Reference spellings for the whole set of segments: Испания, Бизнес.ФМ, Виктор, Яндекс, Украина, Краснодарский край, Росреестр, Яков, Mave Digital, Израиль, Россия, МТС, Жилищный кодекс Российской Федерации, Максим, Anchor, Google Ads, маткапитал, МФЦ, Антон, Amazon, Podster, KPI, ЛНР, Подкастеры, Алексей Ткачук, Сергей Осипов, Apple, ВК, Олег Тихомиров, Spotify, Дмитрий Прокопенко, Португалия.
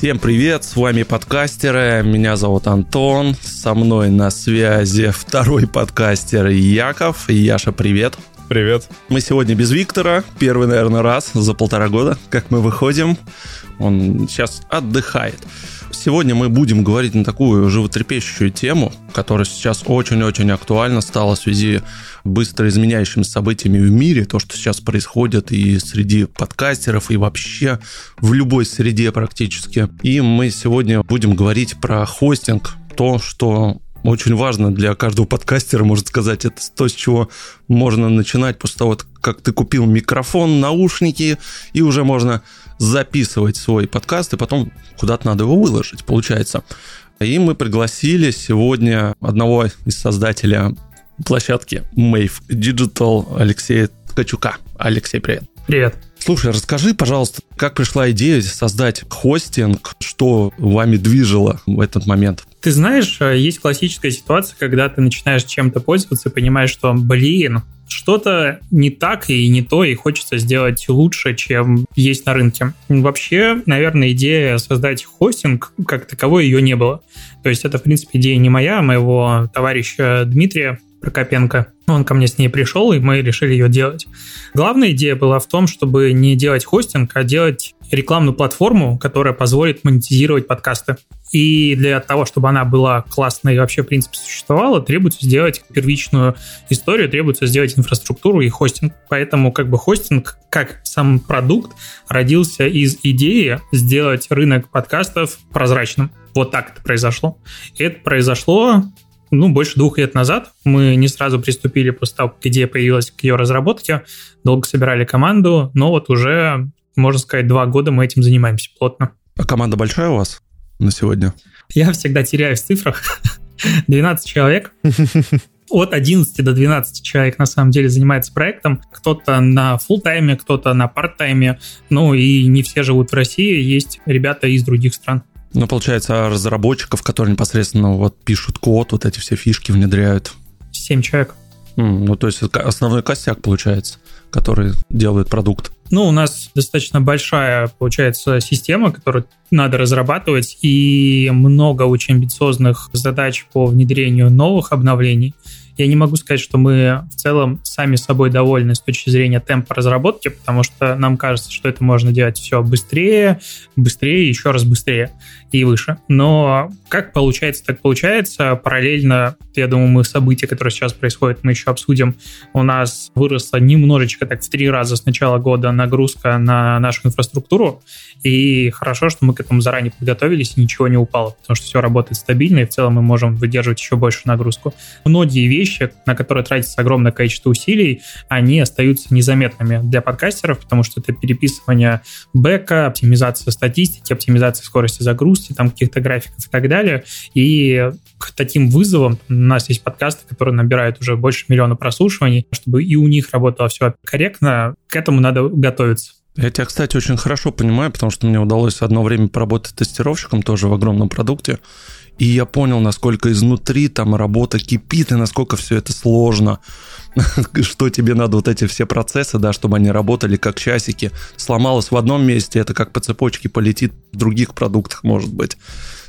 Всем привет, с вами подкастеры, меня зовут Антон, со мной на связи второй подкастер Яков. Яша, привет. Привет. Мы сегодня без Виктора, первый, наверное, раз за 1.5 года, как мы выходим, он сейчас отдыхает. Сегодня мы будем говорить на такую животрепещущую тему, которая сейчас очень-очень актуальна стала в связи с быстро изменяющимися событиями в мире, то, что сейчас происходит и среди подкастеров, и вообще в любой среде практически. И мы сегодня будем говорить про хостинг, то, что очень важно для каждого подкастера, можно сказать, это то, с чего можно начинать после того, как ты купил микрофон, наушники, и уже можно записывать свой подкаст, и потом куда-то надо его выложить, получается. И мы пригласили сегодня одного из создателя площадки Mave Digital, Алексея Ткачука. Алексей, привет. Привет. Слушай, расскажи, пожалуйста, как пришла идея создать хостинг, что вами движило в этот момент? Ты знаешь, есть классическая ситуация, когда ты начинаешь чем-то пользоваться и понимаешь, что, что-то не так и не то, и хочется сделать лучше, чем есть на рынке. Вообще, наверное, идея создать хостинг, как таковой, ее не было. То есть это, в принципе, идея не моя, а моего товарища Дмитрия Прокопенко. Он ко мне с ней пришел, и мы решили ее делать. Главная идея была в том, чтобы не делать хостинг, а делать рекламную платформу, которая позволит монетизировать подкасты. И для того, чтобы она была классной и вообще, в принципе, существовала, требуется сделать первичную историю, требуется сделать инфраструктуру и хостинг. Поэтому как бы хостинг, как сам продукт, родился из идеи сделать рынок подкастов прозрачным. Вот так это произошло. И это произошло больше 2 лет назад. Мы не сразу приступили после того, как идея появилась, к ее разработке. Долго собирали команду, но вот уже, можно сказать, 2 года мы этим занимаемся плотно. А команда большая у вас на сегодня? Я всегда теряюсь в цифрах. 12 человек. От 11 до 12 человек, на самом деле, занимается проектом. Кто-то на фулл-тайме, кто-то на парт-тайме. И не все живут в России. Есть ребята из других стран. Получается, разработчиков, которые непосредственно пишут код, эти все фишки внедряют? 7 человек. То есть основной костяк, получается, который делает продукт. У нас достаточно большая, получается, система, которую надо разрабатывать, и много очень амбициозных задач по внедрению новых обновлений. Я не могу сказать, что мы в целом сами собой довольны с точки зрения темпа разработки, потому что нам кажется, что это можно делать все быстрее, еще раз быстрее и выше. Но как получается, так получается. Параллельно, я думаю, мы события, которые сейчас происходят, мы еще обсудим. У нас выросла немножечко, так в 3 раза с начала года нагрузка на нашу инфраструктуру. И хорошо, что мы к этому заранее подготовились и ничего не упало, потому что все работает стабильно, и в целом мы можем выдерживать еще большую нагрузку. Многие вещи, на которые тратится огромное количество усилий, они остаются незаметными для подкастеров, потому что это переписывание бэка, оптимизация статистики, оптимизация скорости загрузки, каких-то графиков и так далее. И к таким вызовам у нас есть подкасты, которые набирают уже больше 1 миллиона прослушиваний, чтобы и у них работало все корректно. К этому надо готовиться. Я тебя, кстати, очень хорошо понимаю, потому что мне удалось одно время поработать тестировщиком тоже в огромном продукте, и я понял, насколько изнутри там работа кипит, и насколько все это сложно, что тебе надо эти все процессы, чтобы они работали как часики. Сломалось в одном месте, это как по цепочке полетит в других продуктах, может быть.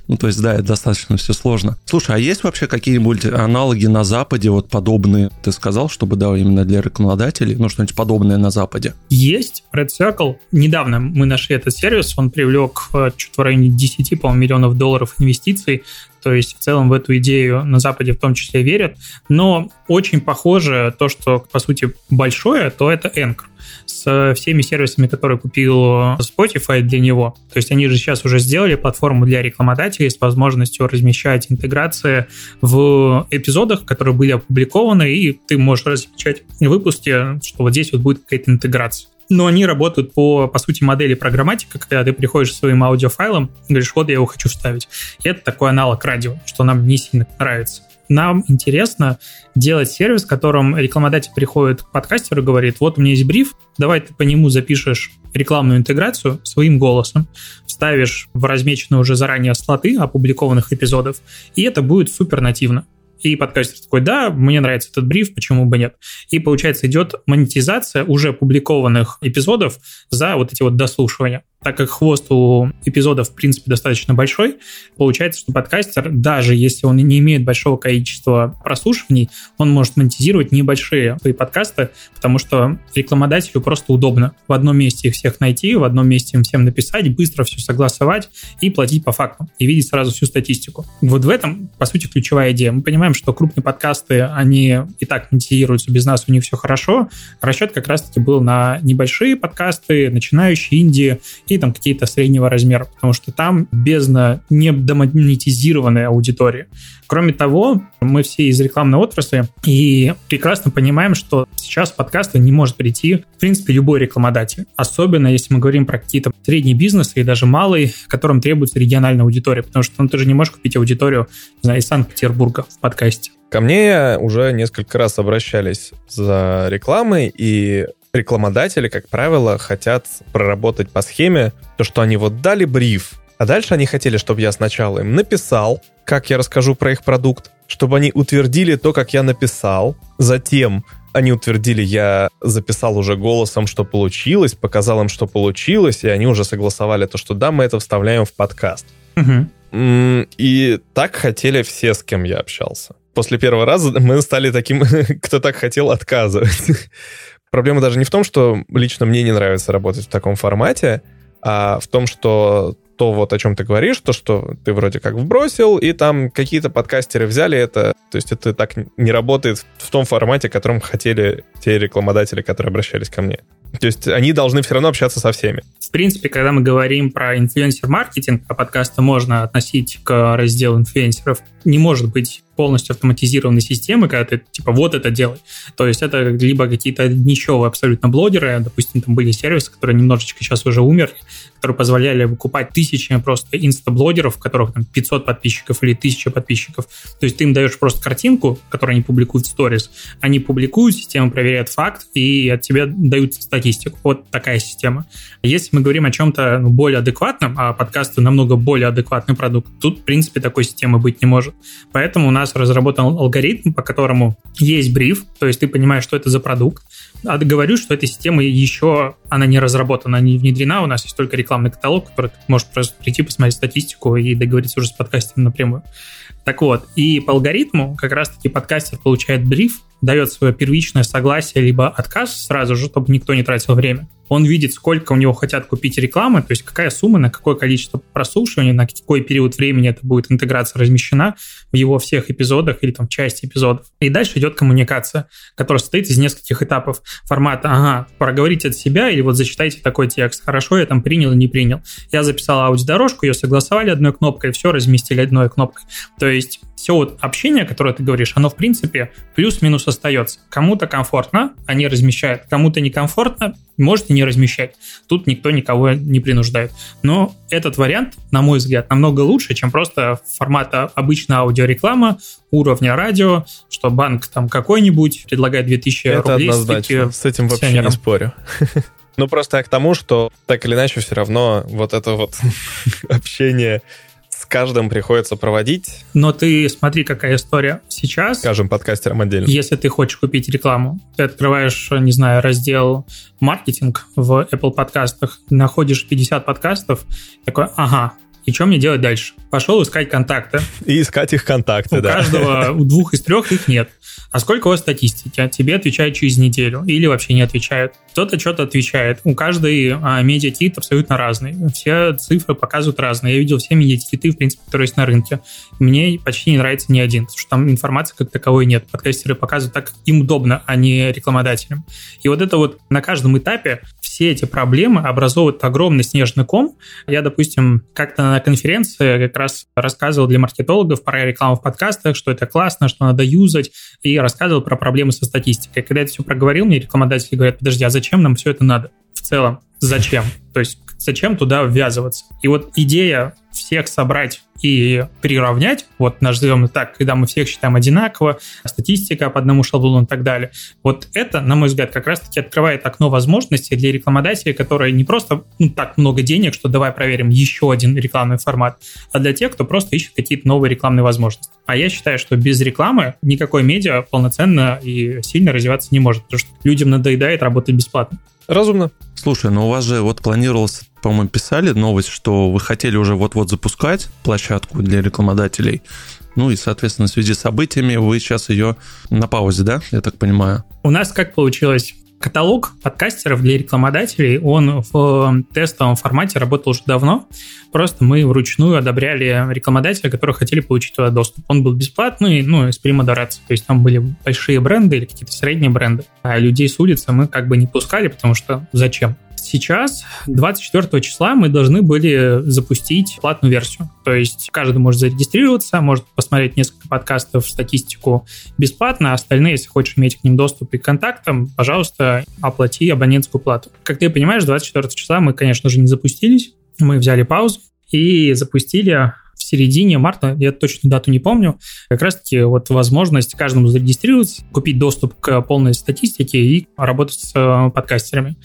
Это достаточно все сложно. Слушай, а есть вообще какие-нибудь аналоги на Западе, подобные, ты сказал, чтобы, именно для рекламодателей, что-нибудь подобное на Западе? Есть, Red Circle. Недавно мы нашли этот сервис, он привлек что-то в районе 10, по-моему, миллионов долларов инвестиций. То есть в целом в эту идею на Западе в том числе верят. Но очень похоже то, что, по сути, большое, то это Anchor с всеми сервисами, которые купил Spotify для него. То есть они же сейчас уже сделали платформу для рекламодателей с возможностью размещать интеграции в эпизодах, которые были опубликованы, и ты можешь размещать выпуски, что здесь будет какая-то интеграция. Но они работают по сути, модели программатика, когда ты приходишь с своим аудиофайлом и говоришь, я его хочу вставить. И это такой аналог радио, что нам не сильно нравится. Нам интересно делать сервис, в котором рекламодатель приходит к подкастеру и говорит, у меня есть бриф, давай ты по нему запишешь рекламную интеграцию своим голосом, вставишь в размеченные уже заранее слоты опубликованных эпизодов, и это будет супер нативно. И подкастер такой, мне нравится этот бриф, почему бы нет. И, получается, идет монетизация уже опубликованных эпизодов за эти дослушивания. Так как хвост у эпизодов, в принципе, достаточно большой, получается, что подкастер, даже если он не имеет большого количества прослушиваний, он может монетизировать небольшие свои подкасты, потому что рекламодателю просто удобно в одном месте их всех найти, в одном месте им всем написать, быстро все согласовать и платить по факту, и видеть сразу всю статистику. Вот в этом, по сути, ключевая идея. Мы понимаем, что крупные подкасты, они и так монетизируются без нас, у них все хорошо. Расчет как раз-таки был на небольшие подкасты, начинающие, инди, и там какие-то среднего размера, потому что там бездна недомонетизированной аудитории. Кроме того, мы все из рекламной отрасли и прекрасно понимаем, что сейчас в подкасты не может прийти, в принципе, любой рекламодатель. Особенно, если мы говорим про какие-то средние бизнесы и даже малые, которым требуется региональная аудитория, потому что ты же не можешь купить аудиторию, не знаю, из Санкт-Петербурга в подкасте. Ко мне уже несколько раз обращались за рекламой, и рекламодатели, как правило, хотят проработать по схеме то, что они вот дали бриф, а дальше они хотели, чтобы я сначала им написал, как я расскажу про их продукт, чтобы они утвердили то, как я написал, затем они утвердили, я записал уже голосом, что получилось, показал им, что получилось, и они уже согласовали то, что да, мы это вставляем в подкаст. Угу. И так хотели все, с кем я общался. После первого раза мы стали таким, кто так хотел отказывать. Проблема даже не в том, что лично мне не нравится работать в таком формате, а в том, что то, вот о чем ты говоришь, то, что ты вроде как вбросил, и там какие-то подкастеры взяли это. То есть это так не работает в том формате, в котором хотели те рекламодатели, которые обращались ко мне. То есть они должны все равно общаться со всеми. В принципе, когда мы говорим про инфлюенсер-маркетинг, а подкасты можно относить к разделу инфлюенсеров, не может быть полностью автоматизированной системы, когда ты типа вот это делай. То есть это либо какие-то нищевые абсолютно блогеры, допустим, там были сервисы, которые немножечко сейчас уже умерли, которые позволяли выкупать тысячи просто инстаблогеров, у которых там 500 подписчиков или 1000 подписчиков. То есть ты им даешь просто картинку, которую они публикуют в сторис, они публикуют, система проверяет факт и от тебя дают статистику. Вот такая система. Если мы говорим о чем-то более адекватном, а подкасты намного более адекватный продукт, тут, в принципе, такой системы быть не может. Поэтому у нас разработан алгоритм, по которому есть бриф, то есть ты понимаешь, что это за продукт. А говорю, что эта система еще, она не разработана, она не внедрена, у нас есть только рекламный каталог, который ты можешь просто прийти, посмотреть статистику и договориться уже с подкастом напрямую. Так вот, и по алгоритму как раз-таки подкастер получает бриф, дает свое первичное согласие либо отказ сразу же, чтобы никто не тратил время. Он видит, сколько у него хотят купить рекламы, то есть какая сумма, на какое количество прослушиваний, на какой период времени это будет интеграция размещена в его всех эпизодах или там части эпизодов. И дальше идет коммуникация, которая состоит из нескольких этапов формата. Ага, проговорите от себя или вот зачитайте такой текст. Хорошо, я там принял и не принял. Я записал аудиодорожку, ее согласовали одной кнопкой, все разместили одной кнопкой. То есть все вот общение, которое ты говоришь, оно в принципе плюс-минус остается. Кому-то комфортно, они размещают. Кому-то некомфортно, можете не размещать. Тут никто никого не принуждает. Но этот вариант, на мой взгляд, намного лучше, чем просто формата обычная аудиореклама уровня радио, что банк там какой-нибудь предлагает 2000 рублей. Это однозначно. С этим вообще не спорю. Ну, просто я к тому, что так или иначе все равно вот это вот общение с каждым приходится проводить. Но ты смотри, какая история сейчас. Скажем, подкастерам отдельно. Если ты хочешь купить рекламу, ты открываешь, не знаю, раздел маркетинг в Apple подкастах, находишь 50 подкастов, такой, ага, и что мне делать дальше? Пошел искать контакты. И искать их контакты, да. У каждого, у двух из трех их нет. А сколько у вас статистики? Тебе отвечают через неделю или вообще не отвечают? Кто-то что-то отвечает. У каждой медиакит абсолютно разный. Все цифры показывают разные. Я видел все медиакиты, в принципе, которые есть на рынке. Мне почти не нравится ни один, потому что там информации как таковой нет. Подкастеры показывают так, как им удобно, а не рекламодателям. И вот это вот на каждом этапе все эти проблемы образовывают огромный снежный ком. Я, допустим, как-то на конференции как раз рассказывал для маркетологов про рекламу в подкастах, что это классно, что надо юзать, и рассказывал про проблемы со статистикой. Когда я это все проговорил, мне рекламодатели говорят, подожди, а зачем нам все это надо? В целом, зачем? То есть зачем туда ввязываться? И вот идея всех собрать и приравнять, вот назовем так, когда мы всех считаем одинаково, статистика по одному шаблону и так далее. Вот это, на мой взгляд, как раз-таки открывает окно возможностей для рекламодателей, которые не просто так много денег, что давай проверим еще один рекламный формат, а для тех, кто просто ищет какие-то новые рекламные возможности. А я считаю, что без рекламы никакой медиа полноценно и сильно развиваться не может, потому что людям надоедает работать бесплатно. Разумно. Слушай, но у вас же вот планировался по-моему, писали новость, что вы хотели уже вот-вот запускать площадку для рекламодателей. Ну и, соответственно, в связи с событиями вы сейчас ее на паузе, да, я так понимаю? У нас как получилось? Каталог подкастеров для рекламодателей, он в тестовом формате работал уже давно. Просто мы вручную одобряли рекламодателя, которые хотели получить туда доступ. Он был бесплатный, ну, с премодерацией. То есть там были большие бренды или какие-то средние бренды. А людей с улицы мы как бы не пускали, потому что зачем? Сейчас, 24 числа, мы должны были запустить платную версию. То есть каждый может зарегистрироваться, может посмотреть несколько подкастов, статистику бесплатно, а остальные, если хочешь иметь к ним доступ и к контактам, пожалуйста, оплати абонентскую плату. Как ты понимаешь, 24 числа мы, конечно же, не запустились, мы взяли паузу и запустили в середине марта, я точную дату не помню, как раз-таки вот возможность каждому зарегистрироваться, купить доступ к полной статистике и работать с подкастерами.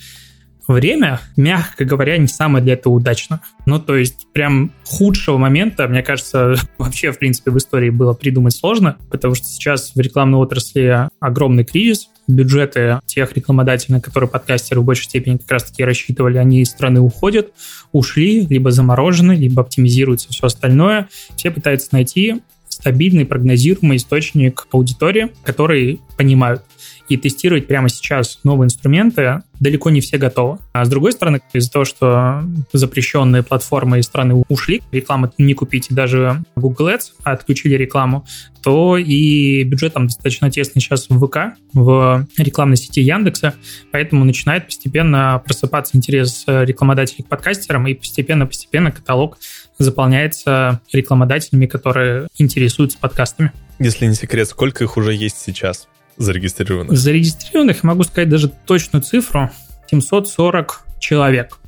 Время, мягко говоря, не самое для этого удачно. Ну, то есть, прям худшего момента, мне кажется, вообще, в принципе, в истории было придумать сложно, потому что сейчас в рекламной отрасли огромный кризис. Бюджеты тех рекламодателей, на которые подкастеры в большей степени как раз-таки рассчитывали, они из страны уходят, ушли, либо заморожены, либо оптимизируется все остальное. Все пытаются найти стабильный, прогнозируемый источник аудитории, который понимают. И тестировать прямо сейчас новые инструменты далеко не все готовы. А с другой стороны, из-за того, что запрещенные платформы из страны ушли, рекламу не купить, и даже Google Ads отключили рекламу, то и бюджет там достаточно тесный сейчас в ВК, в рекламной сети Яндекса, поэтому начинает постепенно просыпаться интерес рекламодателей к подкастерам, и постепенно-постепенно каталог заполняется рекламодателями, которые интересуются подкастами. Если не секрет, сколько их уже есть сейчас? Зарегистрированных? Зарегистрированных, я могу сказать даже точную цифру, 740 человек.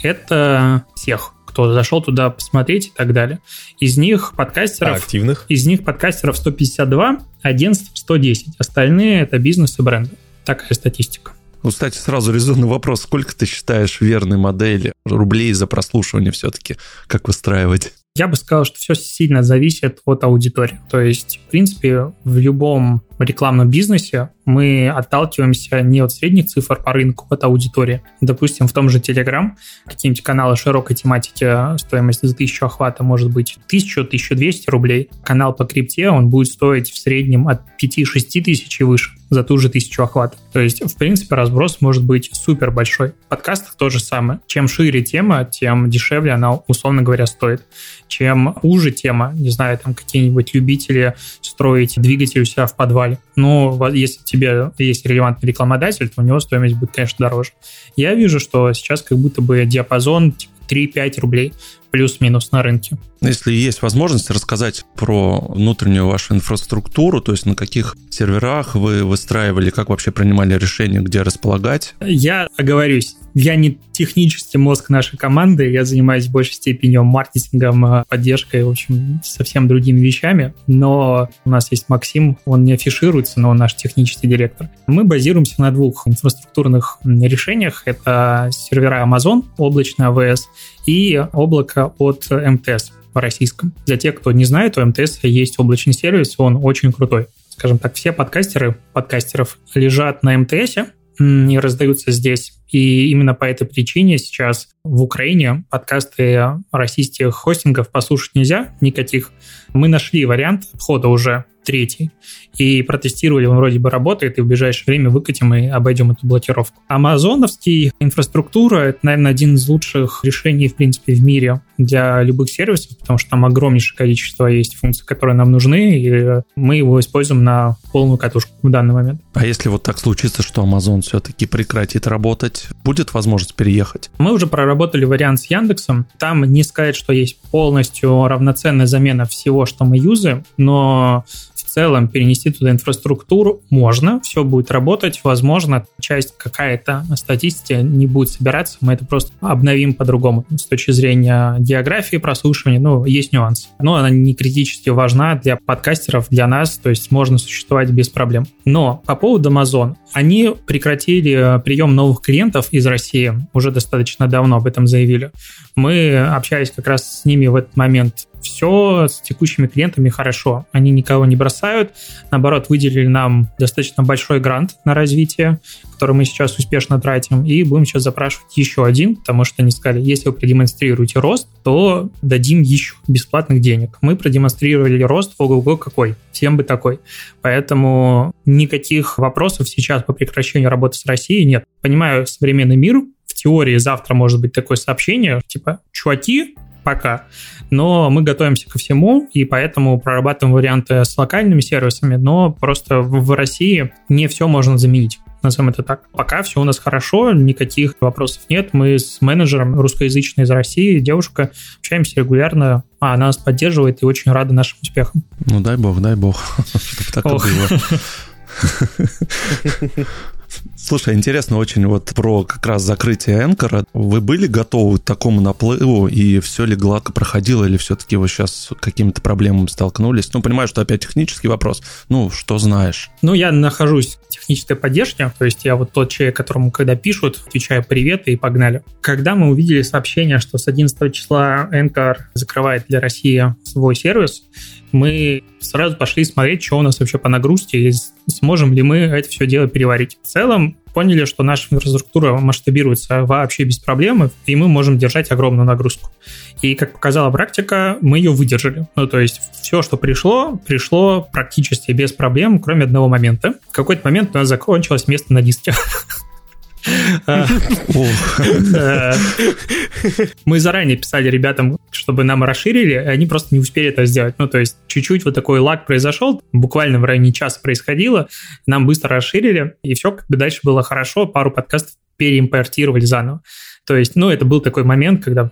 Это всех, кто зашел туда посмотреть и так далее. Из них подкастеров... А активных? Из них подкастеров 152, агентств 110. Остальные — это бизнес и бренды. Такая статистика. Ну, кстати, сразу резонный вопрос. Сколько ты считаешь верной модели рублей за прослушивание все-таки? Как выстраивать? Я бы сказал, что все сильно зависит от аудитории. То есть, в принципе, в любом рекламном бизнесе мы отталкиваемся не от средних цифр по рынку, а от аудитории. Допустим, в том же Telegram какие-нибудь каналы широкой тематики стоимость за 1000 охвата может быть 1000-1200 рублей. Канал по крипте, он будет стоить в среднем от 5-6 тысяч и выше за ту же 1000 охвата. То есть, в принципе, разброс может быть супер большой. В подкастах то же самое. Чем шире тема, тем дешевле она, условно говоря, стоит. Чем уже тема, не знаю, там какие-нибудь любители строить двигатель у себя в подвале. Но если тебе есть релевантный рекламодатель, то у него стоимость будет, конечно, дороже. Я вижу, что сейчас как будто бы диапазон 3-5 рублей плюс-минус на рынке. Если есть возможность рассказать про внутреннюю вашу инфраструктуру, то есть на каких серверах вы выстраивали, как вообще принимали решение, где располагать? Я оговорюсь, я не технический мозг нашей команды, я занимаюсь в большей степени маркетингом, поддержкой, в общем, совсем другими вещами, но у нас есть Максим, он не афишируется, но он наш технический директор. Мы базируемся на двух инфраструктурных решениях, это сервера Amazon, облачный AWS и облако от МТС в российском. Для тех, кто не знает, у МТС есть облачный сервис, он очень крутой. Скажем так, все подкастеры, подкастеров лежат на МТСе и раздаются здесь. И именно по этой причине сейчас в Украине подкасты российских хостингов послушать нельзя, никаких. Мы нашли вариант входа уже третий и протестировали, он вроде бы работает, и в ближайшее время выкатим и обойдем эту блокировку. Амазоновская инфраструктура — это, наверное, один из лучших решений, в принципе, в мире для любых сервисов, потому что там огромнейшее количество есть функций, которые нам нужны, и мы его используем на полную катушку в данный момент. А если вот так случится, что Amazon все-таки прекратит работать, будет возможность переехать? Мы уже проработали вариант с Яндексом. Там не сказать, что есть полностью равноценная замена всего, что мы юзаем, но в целом перенести туда инфраструктуру можно, все будет работать, возможно, часть какая-то статистики не будет собираться, мы это просто обновим по-другому с точки зрения географии прослушивания, ну, есть нюанс. Но она не критически важна для подкастеров, для нас, то есть можно существовать без проблем. Но по поводу Amazon, они прекратили прием новых клиентов из России уже достаточно давно, об этом заявили. Мы общались как раз с ними в этот момент все с текущими клиентами хорошо. Они никого не бросают. Наоборот, выделили нам достаточно большой грант на развитие, который мы сейчас успешно тратим, и будем сейчас запрашивать еще один, потому что они сказали, если вы продемонстрируете рост, то дадим еще бесплатных денег. Мы продемонстрировали рост, ого-го, какой, всем бы такой. Поэтому никаких вопросов сейчас по прекращению работы с Россией нет. Понимаю современный мир, в теории завтра может быть такое сообщение, типа, чуваки, пока. Но мы готовимся ко всему, и поэтому прорабатываем варианты с локальными сервисами, но просто в России не все можно заменить. Назовем это так. Пока все у нас хорошо, никаких вопросов нет. Мы с менеджером русскоязычной из России, девушка, общаемся регулярно, а она нас поддерживает и очень рада нашим успехам. Ну, дай бог, чтобы так и было. Слушай, интересно очень вот про как раз закрытие Anchor. Вы были готовы к такому наплыву, и все ли гладко проходило, или все-таки вы сейчас с какими-то проблемами столкнулись? Ну, понимаю, что опять технический вопрос. Ну, что знаешь? Ну, я нахожусь в технической поддержке, то есть я вот тот человек, которому когда пишут, отвечаю «привет» и погнали. Когда мы увидели сообщение, что с 11 числа Anchor закрывает для России свой сервис, мы сразу пошли смотреть, что у нас вообще по нагрузке, и сможем ли мы это все дело переварить. В целом поняли, что наша инфраструктура масштабируется вообще без проблем, и мы можем держать огромную нагрузку. И, как показала практика, мы ее выдержали. Ну, то есть все, что пришло практически без проблем, кроме одного момента. В какой-то момент у нас закончилось место на диске. Мы заранее писали ребятам, чтобы нам расширили, и они просто не успели это сделать. Ну, то есть чуть-чуть вот такой лаг произошел, буквально в районе часа происходило, нам быстро расширили, и все как бы дальше было хорошо, пару подкастов переимпортировали заново. То есть, ну, это был такой момент, когда,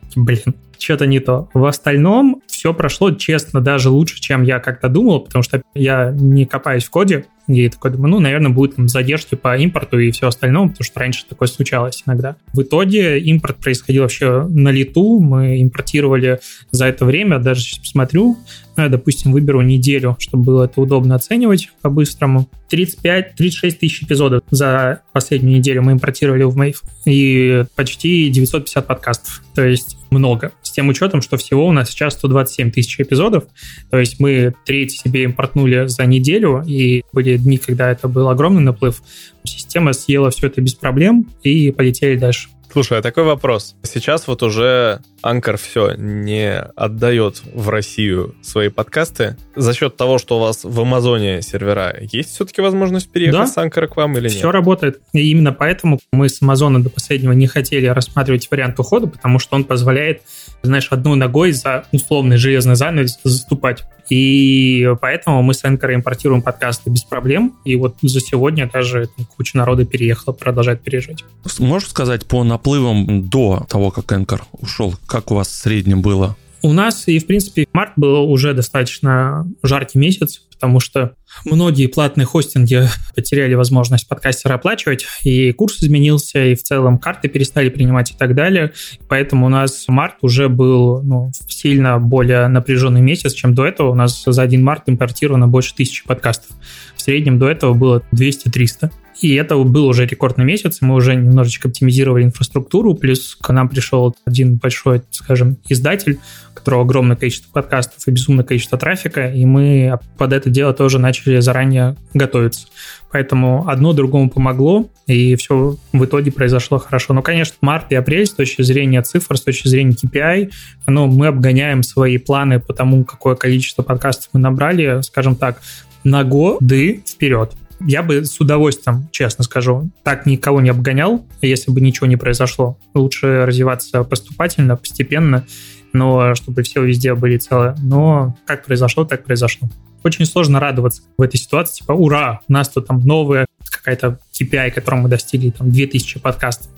что-то не то. В остальном все прошло, честно, даже лучше, чем я как-то думал, потому что я не копаюсь в коде, и такой думаю, ну, наверное, будут там задержки по импорту и все остальное, потому что раньше такое случалось иногда. В итоге импорт происходил вообще на лету, мы импортировали за это время, даже сейчас посмотрю, я, допустим, выберу неделю, чтобы было это удобно оценивать по-быстрому. 35-36 тысяч эпизодов за последнюю неделю мы импортировали в Mave, и почти 950 подкастов, то есть много. С тем учетом, что всего у нас сейчас 127 тысяч эпизодов, то есть мы треть себе импортнули за неделю, и были дни, когда это был огромный наплыв. Система съела все это без проблем, и полетели дальше. Слушай, а такой вопрос. Сейчас вот уже Anchor все не отдает в Россию свои подкасты. За счет того, что у вас в Амазоне сервера, есть все-таки возможность переехать с Anchor к вам или нет? Все работает. И именно поэтому мы с Амазона до последнего не хотели рассматривать вариант ухода, потому что он позволяет, знаешь, одной ногой за условный железный занавес заступать. И поэтому мы с Anchor импортируем подкасты без проблем. И вот за сегодня даже куча народа переехала, продолжает переезжать. Можешь сказать по наплывам до того, как Anchor ушел, как у вас в среднем было? У нас и, в принципе, март был уже достаточно жаркий месяц, потому что многие платные хостинги потеряли возможность подкастера оплачивать, и курс изменился, и в целом карты перестали принимать и так далее. Поэтому у нас март уже был сильно более напряженный месяц, чем до этого. У нас за 1 март импортировано больше 1000 подкастов. В среднем до этого было 200-300. И это был уже рекордный месяц, мы уже немножечко оптимизировали инфраструктуру, плюс к нам пришел один большой, скажем, издатель, у которого огромное количество подкастов и безумное количество трафика, и мы под это дело тоже начали заранее готовиться. Поэтому одно другому помогло, и все в итоге произошло хорошо. Но, конечно, март и апрель с точки зрения цифр, с точки зрения KPI, мы обгоняем свои планы по тому, какое количество подкастов мы набрали, скажем так, на годы вперед. Я бы с удовольствием, честно скажу, так никого не обгонял, если бы ничего не произошло. Лучше развиваться поступательно, постепенно, но чтобы все везде были целы. Но как произошло, так произошло. Очень сложно радоваться в этой ситуации, типа, ура, у нас тут там новая какая-то KPI, которую мы достигли, там, 2000 подкастов.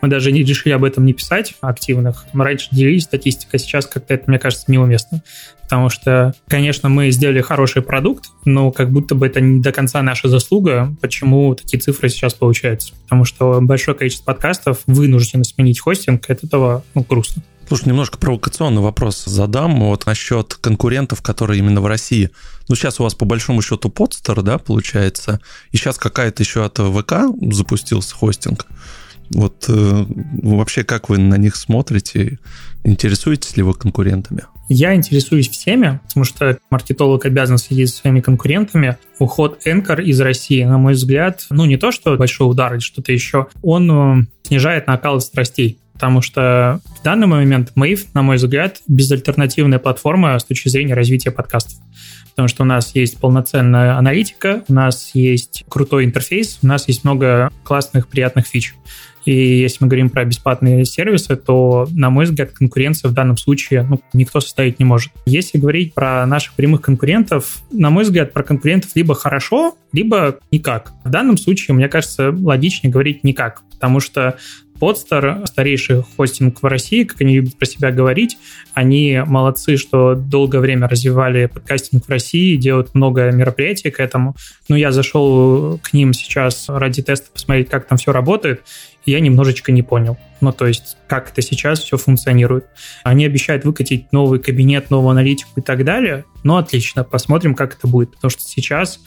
Мы даже не решили об этом не писать активных. Мы раньше делились статистикой, сейчас как-то это, мне кажется, неуместно. Потому что, конечно, мы сделали хороший продукт, но как будто бы это не до конца наша заслуга, почему такие цифры сейчас получаются. Потому что большое количество подкастов вынуждено сменить хостинг, от этого грустно. Слушай, немножко провокационный вопрос задам вот насчет конкурентов, которые именно в России. Ну, сейчас у вас по большому счету Podster, да, получается, и сейчас какая-то еще от ВК запустился хостинг. Вот вообще как вы на них смотрите? Интересуетесь ли вы конкурентами? Я интересуюсь всеми, потому что маркетолог обязан следить за своими конкурентами. Уход Anchor из России, на мой взгляд, не то, что большой удар или что-то еще, он снижает накал страстей. Потому что в данный момент Mave, на мой взгляд, безальтернативная платформа с точки зрения развития подкастов. Потому что у нас есть полноценная аналитика, у нас есть крутой интерфейс, у нас есть много классных, приятных фич. И если мы говорим про бесплатные сервисы, то, на мой взгляд, конкуренция в данном случае никто составить не может. Если говорить про наших прямых конкурентов, на мой взгляд, про конкурентов либо хорошо, либо никак. В данном случае, мне кажется, логичнее говорить никак, потому что Podster, старейший хостинг в России, как они любят про себя говорить, они молодцы, что долгое время развивали подкастинг в России, делают много мероприятий к этому. Я зашел к ним сейчас ради теста посмотреть, как там все работает, и я немножечко не понял. То есть, как это сейчас все функционирует. Они обещают выкатить новый кабинет, новую аналитику и так далее. Отлично, посмотрим, как это будет. Потому что сейчас,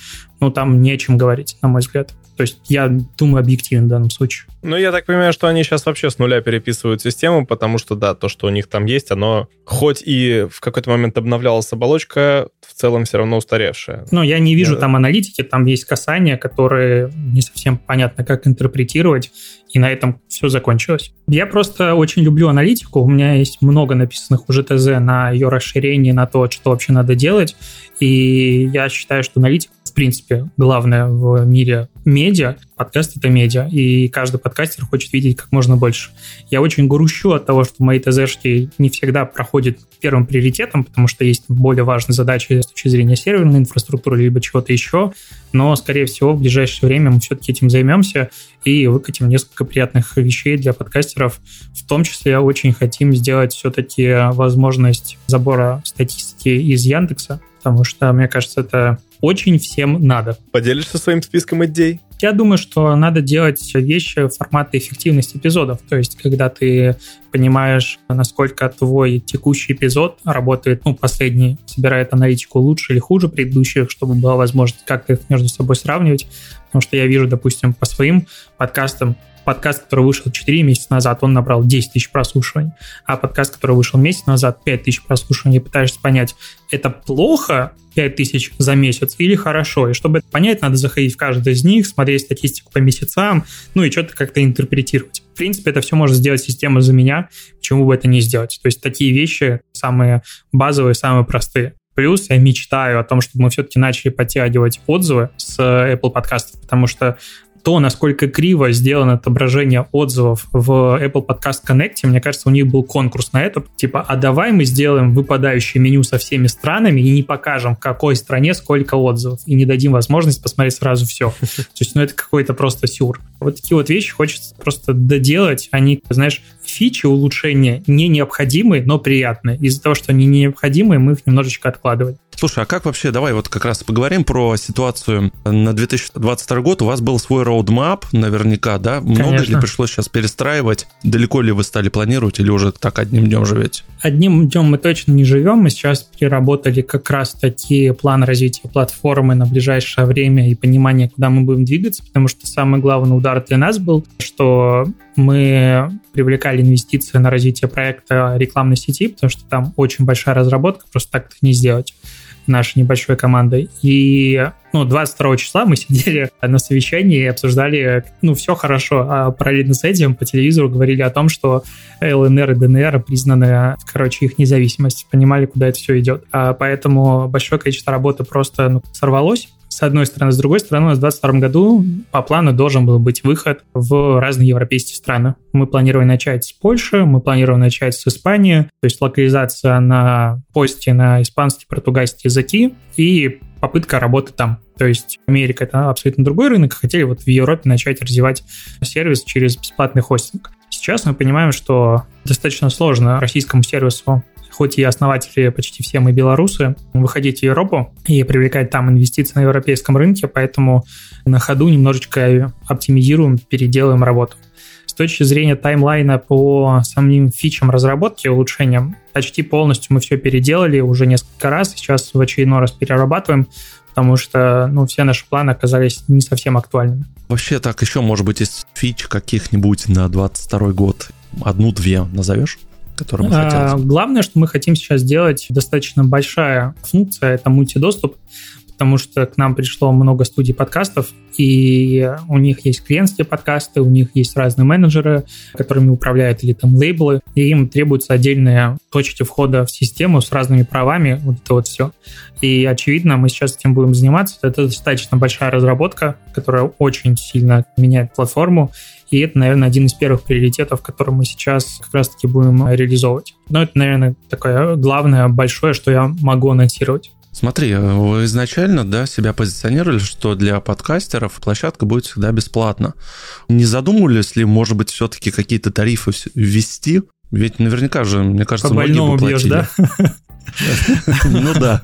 там не о чем говорить, на мой взгляд. То есть, я думаю, объективен в данном случае. Я так понимаю, что они сейчас вообще с нуля переписывают систему, потому что, да, то, что у них там есть, оно хоть и в какой-то момент обновлялась оболочка, в целом все равно устаревшая. Я не вижу там аналитики, там есть касания, которые не совсем понятно, как интерпретировать, и на этом все закончилось. Я просто очень люблю аналитику, у меня есть много написанных уже ТЗ на ее расширение, на то, что вообще надо делать, и я считаю, что аналитика, в принципе, главное в мире медиа, подкаст — это медиа, и каждый подкастер хочет видеть как можно больше. Я очень грущу от того, что мои ТЗшки не всегда проходят первым приоритетом, потому что есть более важные задачи с точки зрения серверной инфраструктуры либо чего-то еще, но, скорее всего, в ближайшее время мы все-таки этим займемся и выкатим несколько приятных вещей для подкастеров. В том числе очень хотим сделать все-таки возможность забора статистики из Яндекса, потому что, мне кажется, это очень всем надо. Поделишься своим списком идей? Я думаю, что надо делать вещи формата эффективности эпизодов. То есть, когда ты понимаешь, насколько твой текущий эпизод работает, последний, собирает аналитику лучше или хуже предыдущих, чтобы была возможность как-то их между собой сравнивать. Потому что я вижу, допустим, по своим подкастам, подкаст, который вышел 4 месяца назад, он набрал 10 тысяч прослушиваний, а подкаст, который вышел месяц назад, 5 тысяч прослушиваний, и пытаешься понять, это плохо 5 тысяч за месяц или хорошо. И чтобы это понять, надо заходить в каждый из них, смотреть статистику по месяцам, и что-то как-то интерпретировать. В принципе, это все может сделать система за меня, почему бы это не сделать. То есть такие вещи самые базовые, самые простые. Плюс я мечтаю о том, чтобы мы все-таки начали подтягивать отзывы с Apple подкастов, потому что то, насколько криво сделано отображение отзывов в Apple Podcast Connect, мне кажется, у них был конкурс на это. Давай мы сделаем выпадающее меню со всеми странами и не покажем, в какой стране сколько отзывов, и не дадим возможность посмотреть сразу все. То есть, это какой-то просто сюр. Вот такие вот вещи хочется просто доделать. Они, знаешь, фичи, улучшения не необходимые, но приятные. Из-за того, что они не необходимые, мы их немножечко откладывали. Слушай, а как вообще, давай вот как раз поговорим про ситуацию на 2022 год. У вас был свой роудмап, наверняка, да? Конечно. Много ли пришлось сейчас перестраивать? Далеко ли вы стали планировать или уже так одним днем живете? Одним днем мы точно не живем. Мы сейчас переработали как раз таки план развития платформы на ближайшее время и понимание, куда мы будем двигаться, потому что самый главный удар для нас был, что мы привлекали инвестиции на развитие проекта рекламной сети, потому что там очень большая разработка, просто так это не сделать нашей небольшой командой. И 22 числа мы сидели на совещании и обсуждали, все хорошо, а параллельно с этим по телевизору говорили о том, что ЛНР и ДНР признаны, их независимость, понимали, куда это все идет. Поэтому большое количество работы просто сорвалось, с одной стороны. С другой стороны, у нас в 2022 году по плану должен был быть выход в разные европейские страны. Мы планировали начать с Польши, мы планировали начать с Испании, то есть локализация на посте на испанский, португальский языки и попытка работы там. То есть Америка — это абсолютно другой рынок, хотели в Европе начать развивать сервис через бесплатный хостинг. Сейчас мы понимаем, что достаточно сложно российскому сервису, хоть и основатели почти все мы белорусы, выходить в Европу и привлекать там инвестиции на европейском рынке, поэтому на ходу немножечко оптимизируем, переделаем работу. С точки зрения таймлайна по самим фичам разработки, улучшениям, почти полностью мы все переделали уже несколько раз, сейчас в очередной раз перерабатываем, потому что все наши планы оказались не совсем актуальными. Вообще так, еще, может быть, из фич каких-нибудь на 2022 год одну-две назовешь? который мы хотели? Главное, что мы хотим сейчас сделать, достаточно большая функция, это мультидоступ, потому что к нам пришло много студий подкастов, и у них есть клиентские подкасты, у них есть разные менеджеры, которыми управляют, или там лейблы, и им требуется отдельные точки входа в систему с разными правами, вот это вот все. И, очевидно, мы сейчас этим будем заниматься. Это достаточно большая разработка, которая очень сильно меняет платформу, и это, наверное, один из первых приоритетов, который мы сейчас как раз-таки будем реализовывать. Но это, наверное, такое главное, большое, что я могу анонсировать. Смотри, вы изначально, да, себя позиционировали, что для подкастеров площадка будет всегда бесплатна. Не задумывались ли, может быть, все-таки какие-то тарифы ввести? Ведь наверняка же, мне кажется, многие бы платили. Ну да.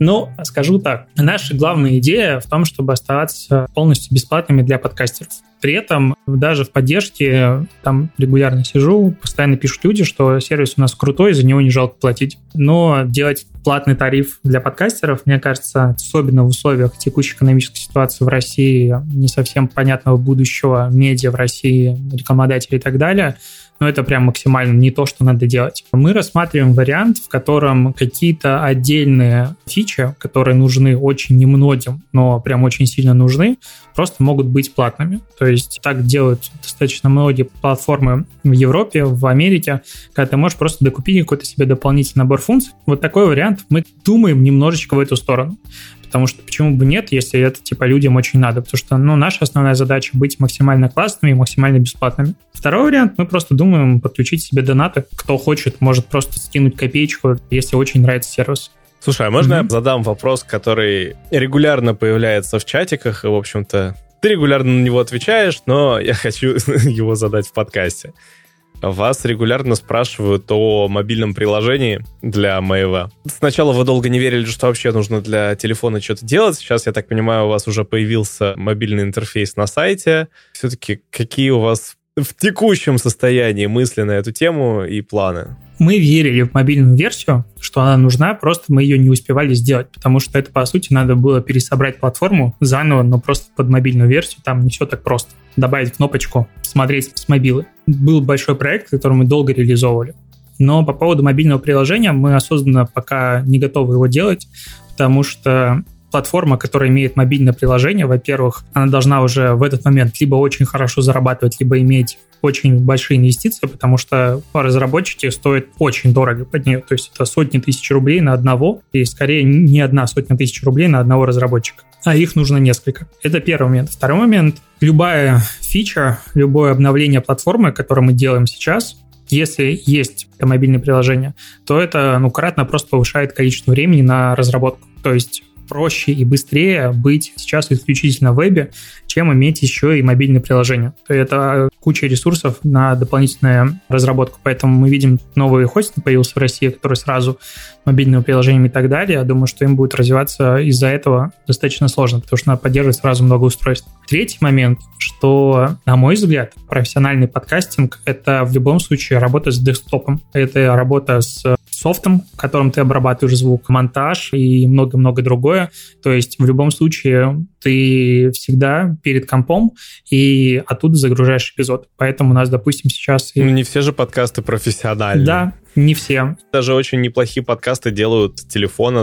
Ну, скажу так. Наша главная идея в том, чтобы оставаться полностью бесплатными для подкастеров. При этом даже в поддержке, там регулярно сижу, постоянно пишут люди, что сервис у нас крутой, за него не жалко платить. Но делать платный тариф для подкастеров, мне кажется, особенно в условиях текущей экономической ситуации в России, не совсем понятного будущего медиа в России, рекламодателей и так далее, но это прям максимально не то, что надо делать. Мы рассматриваем вариант, в котором какие-то отдельные фичи, которые нужны очень немногим, но прям очень сильно нужны, просто могут быть платными. То есть так делают достаточно многие платформы в Европе, в Америке, когда ты можешь просто докупить какой-то себе дополнительный набор функций. Вот такой вариант. Мы думаем немножечко в эту сторону. Потому что почему бы нет, если это типа людям очень надо. Потому что наша основная задача — быть максимально классными и максимально бесплатными. Второй вариант — мы просто думаем подключить себе донаты. Кто хочет, может просто скинуть копеечку, если очень нравится сервис. Слушай, а можно я задам вопрос, который регулярно появляется в чатиках, и, в общем-то, ты регулярно на него отвечаешь, но я хочу его задать в подкасте. Вас регулярно спрашивают о мобильном приложении для Mave. Сначала вы долго не верили, что вообще нужно для телефона что-то делать. Сейчас, я так понимаю, у вас уже появился мобильный интерфейс на сайте. Все-таки какие у вас в текущем состоянии мысли на эту тему и планы? Мы верили в мобильную версию, что она нужна, просто мы ее не успевали сделать, потому что это, по сути, надо было пересобрать платформу заново, но просто под мобильную версию, там не все так просто. Добавить кнопочку «Смотреть с мобилы». Был большой проект, который мы долго реализовывали. Но по поводу мобильного приложения мы осознанно пока не готовы его делать, потому что платформа, которая имеет мобильное приложение, во-первых, она должна уже в этот момент либо очень хорошо зарабатывать, либо иметь очень большие инвестиции, потому что разработчики стоят очень дорого под нее. То есть это сотни тысяч рублей на одного, и скорее не одна сотня тысяч рублей на одного разработчика. А их нужно несколько. Это первый момент. Второй момент. Любая фича, любое обновление платформы, которое мы делаем сейчас, если есть мобильное приложение, то это, кратно просто повышает количество времени на разработку. То есть проще и быстрее быть сейчас исключительно в вебе, чем иметь еще и мобильное приложение. Это куча ресурсов на дополнительную разработку, поэтому мы видим, новый хостинг появился в России, который сразу с мобильными приложениями и так далее. Я думаю, что им будет развиваться из-за этого достаточно сложно, потому что надо поддерживать сразу много устройств. Третий момент, что, на мой взгляд, профессиональный подкастинг — это в любом случае работа с десктопом, это работа с софтом, в котором ты обрабатываешь звук, монтаж и много-много другое. То есть в любом случае ты всегда перед компом и оттуда загружаешь эпизод. Поэтому у нас, допустим, сейчас... Не все же подкасты профессиональные. Да, не все. Даже очень неплохие подкасты делают с телефона,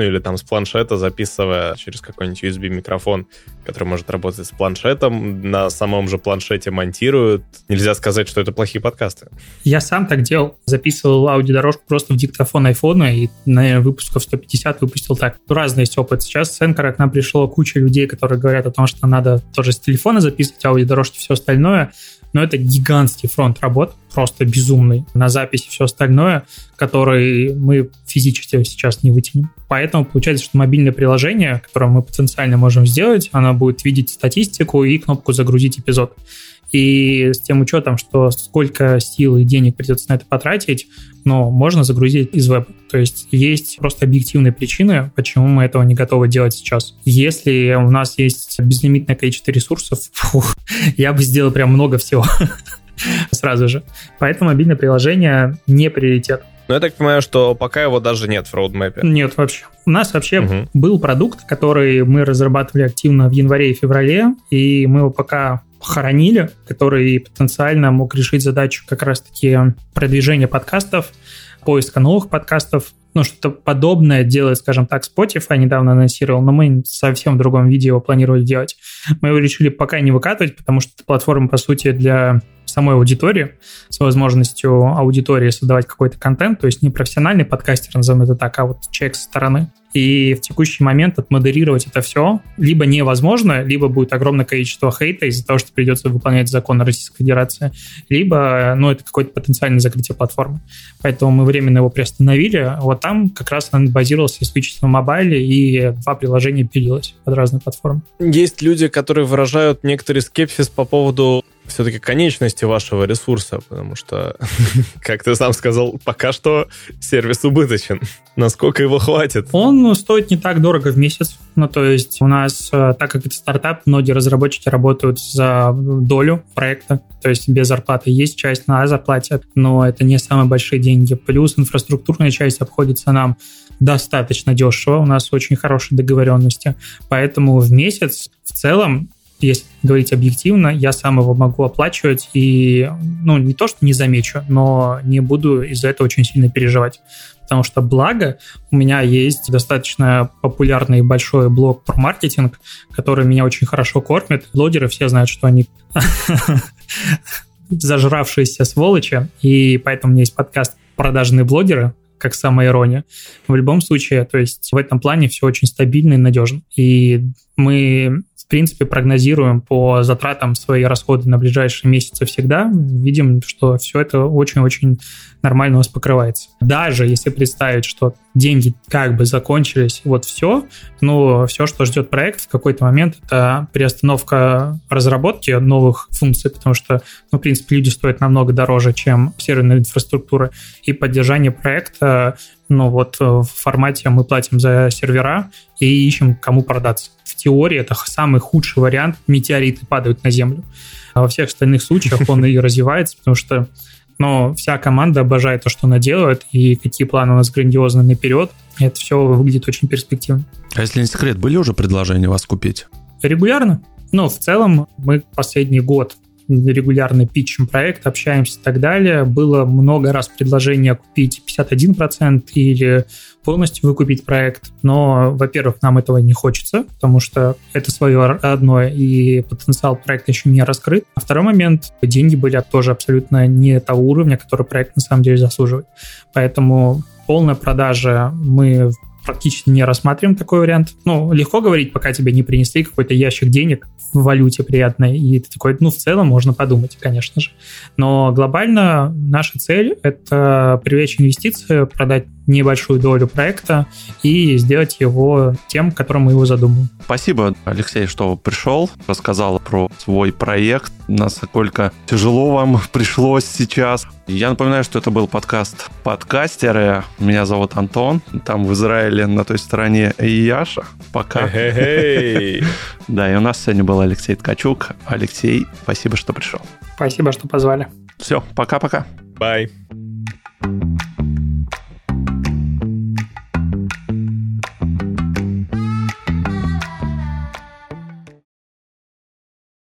или там с планшета, записывая через какой-нибудь USB-микрофон, который может работать с планшетом, на самом же планшете монтируют. Нельзя сказать, что это плохие подкасты. Я сам так делал. Записывал аудиодорожку просто в диктофон айфона и, наверное, выпусков 150 выпустил так. Разный есть опыт. Сейчас с Anchor к нам пришло куча людей, которые говорят о том, что надо тоже с телефона записывать аудиодорожки и все остальное. Но это гигантский фронт работ, просто безумный. На записи все остальное, который мы физически сейчас не вытянем. Поэтому получается, что мобильное приложение, которое мы потенциально можем сделать, оно будет видеть статистику и кнопку «Загрузить эпизод». И с тем учетом, что сколько сил и денег придется на это потратить, но можно загрузить из веба. То есть есть просто объективные причины, почему мы этого не готовы делать сейчас. Если у нас есть безлимитное количество ресурсов, я бы сделал прям много всего сразу же. Поэтому мобильное приложение не приоритет. Но я так понимаю, что пока его даже нет в роудмэпе. Нет вообще. У нас вообще был продукт, который мы разрабатывали активно в январе и феврале, и мы его пока похоронили, который потенциально мог решить задачу как раз-таки продвижения подкастов, поиска новых подкастов. Ну, что-то подобное делает, скажем так, Spotify недавно анонсировал, но мы совсем в другом виде его планировали делать. Мы его решили пока не выкатывать, потому что это платформа, по сути, для самой аудитории, с возможностью аудитории создавать какой-то контент, то есть не профессиональный подкастер, назовем это так, а вот человек со стороны. И в текущий момент отмодерировать это все либо невозможно, либо будет огромное количество хейта из-за того, что придется выполнять законы Российской Федерации, либо, ну, это какое-то потенциальное закрытие платформы. Поэтому мы временно его приостановили. Вот там как раз он базировался исключительно в мобайле, и два приложения пилилось под разные платформы. Есть люди, которые выражают некоторый скепсис по поводу все-таки конечности вашего ресурса, потому что, как ты сам сказал, пока что сервис убыточен. Насколько его хватит? Он стоит не так дорого в месяц. Ну, то есть у нас, так как это стартап, многие разработчики работают за долю проекта, то есть без зарплаты. Есть часть на зарплате, но это не самые большие деньги. Плюс инфраструктурная часть обходится нам достаточно дешево. У нас очень хорошие договоренности. Поэтому в месяц в целом, если говорить объективно, я сам его могу оплачивать и, ну, не то, что не замечу, но не буду из-за этого очень сильно переживать. Потому что, благо, у меня есть достаточно популярный и большой блог про маркетинг, который меня очень хорошо кормит. Блогеры все знают, что они зажравшиеся сволочи, и поэтому у меня есть подкаст «Продажные блогеры», как самоирония. В любом случае, то есть в этом плане все очень стабильно и надежно. И мы, в принципе, прогнозируем по затратам свои расходы на ближайшие месяцы всегда. Видим, что все это очень-очень нормально у нас покрывается. Даже если представить, что деньги как бы закончились, вот все, но все, что ждет проект в какой-то момент, это приостановка разработки новых функций, потому что, ну, в принципе, люди стоят намного дороже, чем серверная инфраструктура, и поддержание проекта, ну, вот в формате мы платим за сервера и ищем, кому продаться. В теории это самый худший вариант, метеориты падают на землю. А во всех остальных случаях он и развивается, потому что, но вся команда обожает то, что она делает, и какие планы у нас грандиозные наперед. Это все выглядит очень перспективно. А если не секрет, были уже предложения вас купить? Регулярно. Ну, в целом, мы последний год регулярно питчим проект, общаемся и так далее. Было много раз предложение купить 51% или полностью выкупить проект, но, во-первых, нам этого не хочется, потому что это свое родное, и потенциал проекта еще не раскрыт. А второй момент, деньги были тоже абсолютно не того уровня, который проект на самом деле заслуживает. Поэтому полная продажа мы практически не рассматриваем такой вариант. Ну, легко говорить, пока тебе не принесли какой-то ящик денег в валюте приятной, и ты такой, ну, в целом можно подумать, конечно же. Но глобально наша цель — это привлечь инвестиции, продать небольшую долю проекта и сделать его тем, которым мы его задумали. Спасибо, Алексей, что пришел, рассказал про свой проект, насколько тяжело вам пришлось сейчас. Я напоминаю, что это был подкаст «Подкастеры». Меня зовут Антон, там в Израиле на той стороне Яша. Пока. Да, и у нас сегодня был Алексей Ткачук. Алексей, спасибо, что пришел. Спасибо, что позвали. Все, пока-пока. Bye.